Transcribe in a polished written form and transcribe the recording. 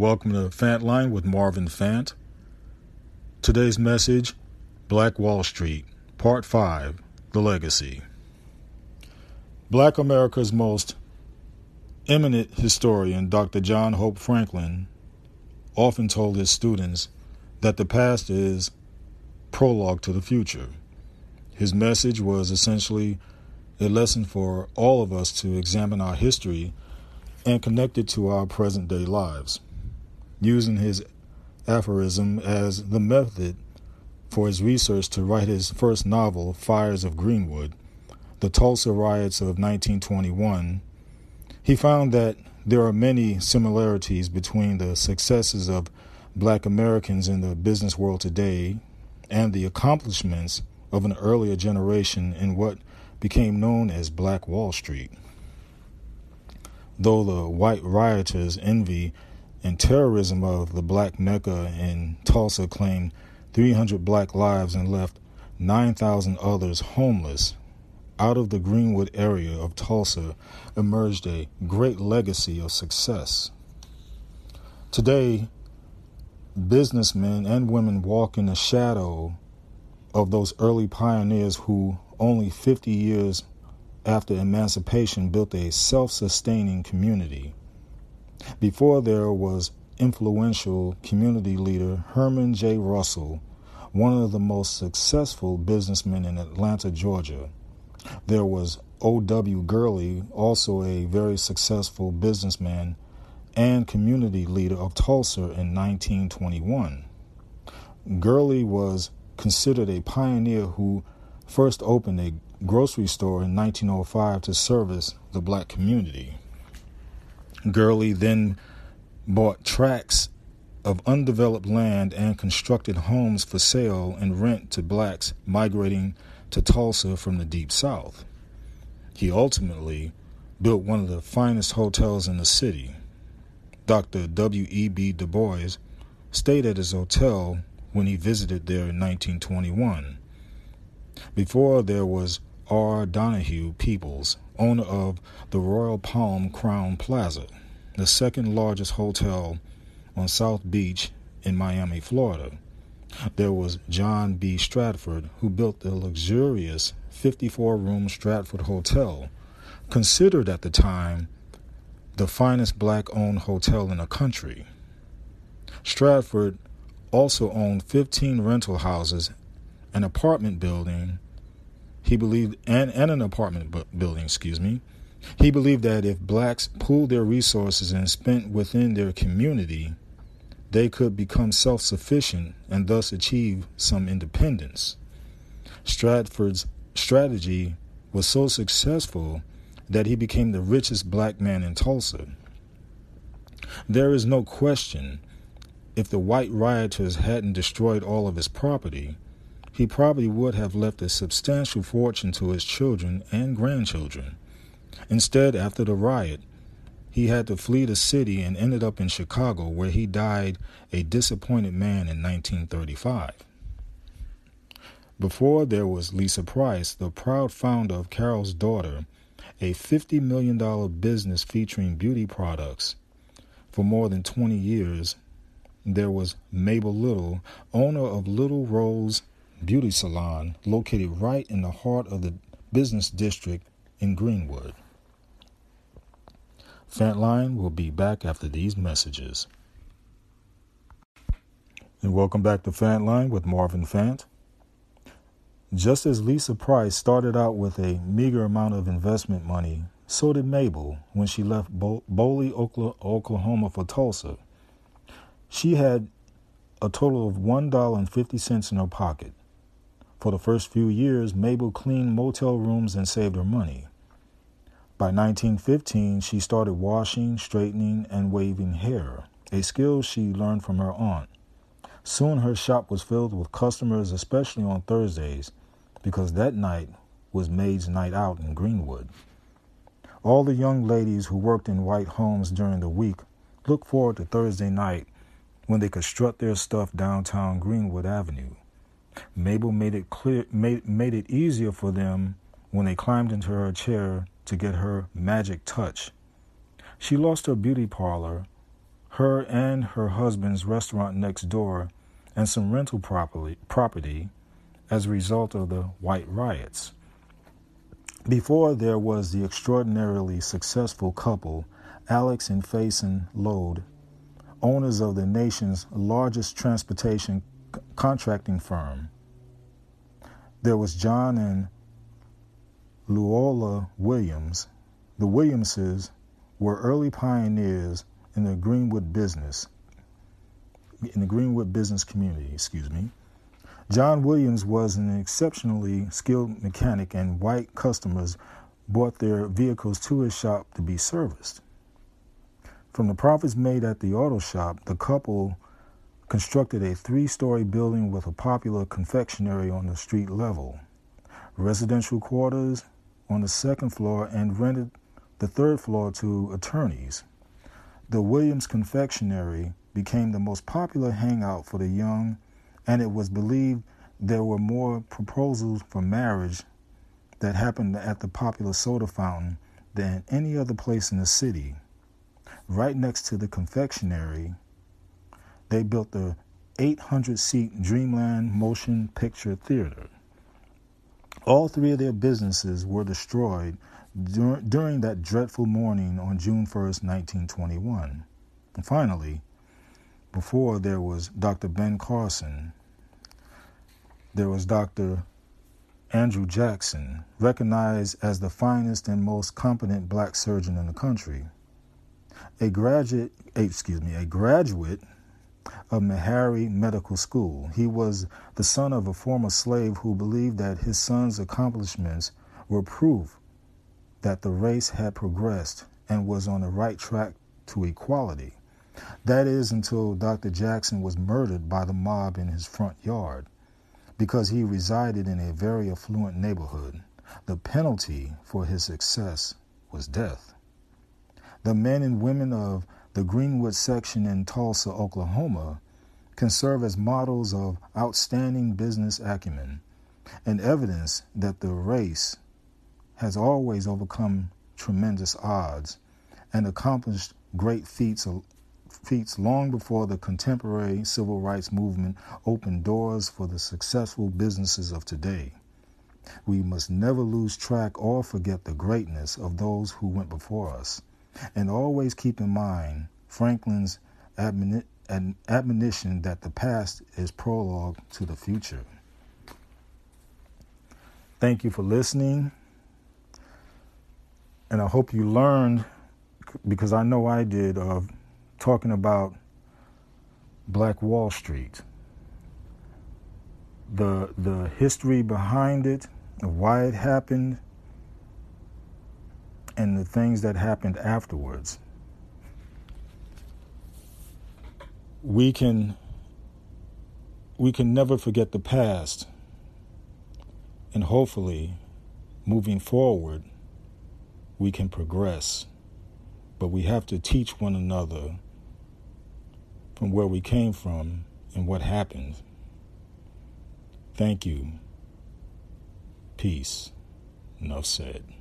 Welcome to Fant Line with Marvin Fant. Today's message, Black Wall Street, Part 5, The Legacy. Black America's most eminent historian, Dr. John Hope Franklin, often told his students that the past is prologue to the future. His message was essentially a lesson for all of us to examine our history and connect it to our present-day lives, using his aphorism as the method for his research to write his first novel, Fires of Greenwood, the Tulsa riots of 1921, he found that there are many similarities between the successes of Black Americans in the business world today and the accomplishments of an earlier generation in what became known as Black Wall Street. Though the white rioters' envy and terrorism of the Black Mecca in Tulsa claimed 300 black lives and left 9,000 others homeless, out of the Greenwood area of Tulsa emerged a great legacy of success. Today, businessmen and women walk in the shadow of those early pioneers who, only 50 years after emancipation, built a self-sustaining community. Before there was influential community leader Herman J. Russell, one of the most successful businessmen in Atlanta, Georgia. There was O. W. Gurley, also a very successful businessman and community leader of Tulsa in 1921. Gurley was considered a pioneer who first opened a grocery store in 1905 to service the black community. Gurley then bought tracts of undeveloped land and constructed homes for sale and rent to blacks migrating to Tulsa from the Deep South. He ultimately built one of the finest hotels in the city. Dr. W.E.B. Du Bois stayed at his hotel when he visited there in 1921. Before there was R. Donahue Peoples, owner of the Royal Palm Crown Plaza, the second largest hotel on South Beach in Miami, Florida. There was John B. Stratford, who built the luxurious 54-room Stratford Hotel, considered at the time the finest black-owned hotel in the country. Stratford also owned 15 rental houses, an apartment building, He believed that if blacks pooled their resources and spent within their community, they could become self-sufficient and thus achieve some independence. Stratford's strategy was so successful that he became the richest black man in Tulsa. There is no question, if the white rioters hadn't destroyed all of his property, he probably would have left a substantial fortune to his children and grandchildren. Instead, after the riot, he had to flee the city and ended up in Chicago, where he died a disappointed man in 1935. Before there was Lisa Price, the proud founder of Carol's Daughter, a $50 million business featuring beauty products. For more than 20 years, there was Mabel Little, owner of Little Rose Beauty Salon, located right in the heart of the business district in Greenwood. Fantline will be back after these messages. And welcome back to Fantline with Marvin Fant. Just as Lisa Price started out with a meager amount of investment money, so did Mabel when she left Boley, Oklahoma for Tulsa. She had a total of $1.50 in her pocket. For the first few years, Mabel cleaned motel rooms and saved her money. By 1915, she started washing, straightening, and waving hair, a skill she learned from her aunt. Soon her shop was filled with customers, especially on Thursdays, because that night was Maid's Night Out in Greenwood. All the young ladies who worked in white homes during the week looked forward to Thursday night when they could strut their stuff downtown Greenwood Avenue. Mabel made it easier for them when they climbed into her chair to get her magic touch. She lost her beauty parlor, her and her husband's restaurant next door, and some rental property as a result of the white riots. Before there was the extraordinarily successful couple, Alex and Faison Lode, owners of the nation's largest transportation contracting firm. There was John and Luola Williams. The Williamses were early pioneers in the Greenwood business community, John Williams was an exceptionally skilled mechanic, and white customers bought their vehicles to his shop to be serviced. From the profits made at the auto shop, the couple constructed a 3-story building with a popular confectionery on the street level, residential quarters on the second floor, and rented the third floor to attorneys. The Williams Confectionery became the most popular hangout for the young, and it was believed there were more proposals for marriage that happened at the popular soda fountain than any other place in the city. Right next to the confectionery, they built the 800-seat Dreamland Motion Picture Theater. All three of their businesses were destroyed during that dreadful morning on June 1st, 1921. And finally, before there was Dr. Ben Carson, there was Dr. Andrew Jackson, recognized as the finest and most competent black surgeon in the country. A graduate of Meharry Medical School, he was the son of a former slave who believed that his son's accomplishments were proof that the race had progressed and was on the right track to equality. That is, until Dr. Jackson was murdered by the mob in his front yard because he resided in a very affluent neighborhood. The penalty for his success was death. The men and women of the Greenwood section in Tulsa, Oklahoma, can serve as models of outstanding business acumen and evidence that the race has always overcome tremendous odds and accomplished great feats long before the contemporary civil rights movement opened doors for the successful businesses of today. We must never lose track or forget the greatness of those who went before us, and always keep in mind Franklin's admonition that the past is prologue to the future. Thank you for listening. And I hope you learned, because I know I did, of talking about Black Wall Street, the history behind it, why it happened, and the things that happened afterwards. We can never forget the past, and hopefully, moving forward, we can progress, but we have to teach one another from where we came from and what happened. Thank you. Peace. Enough said.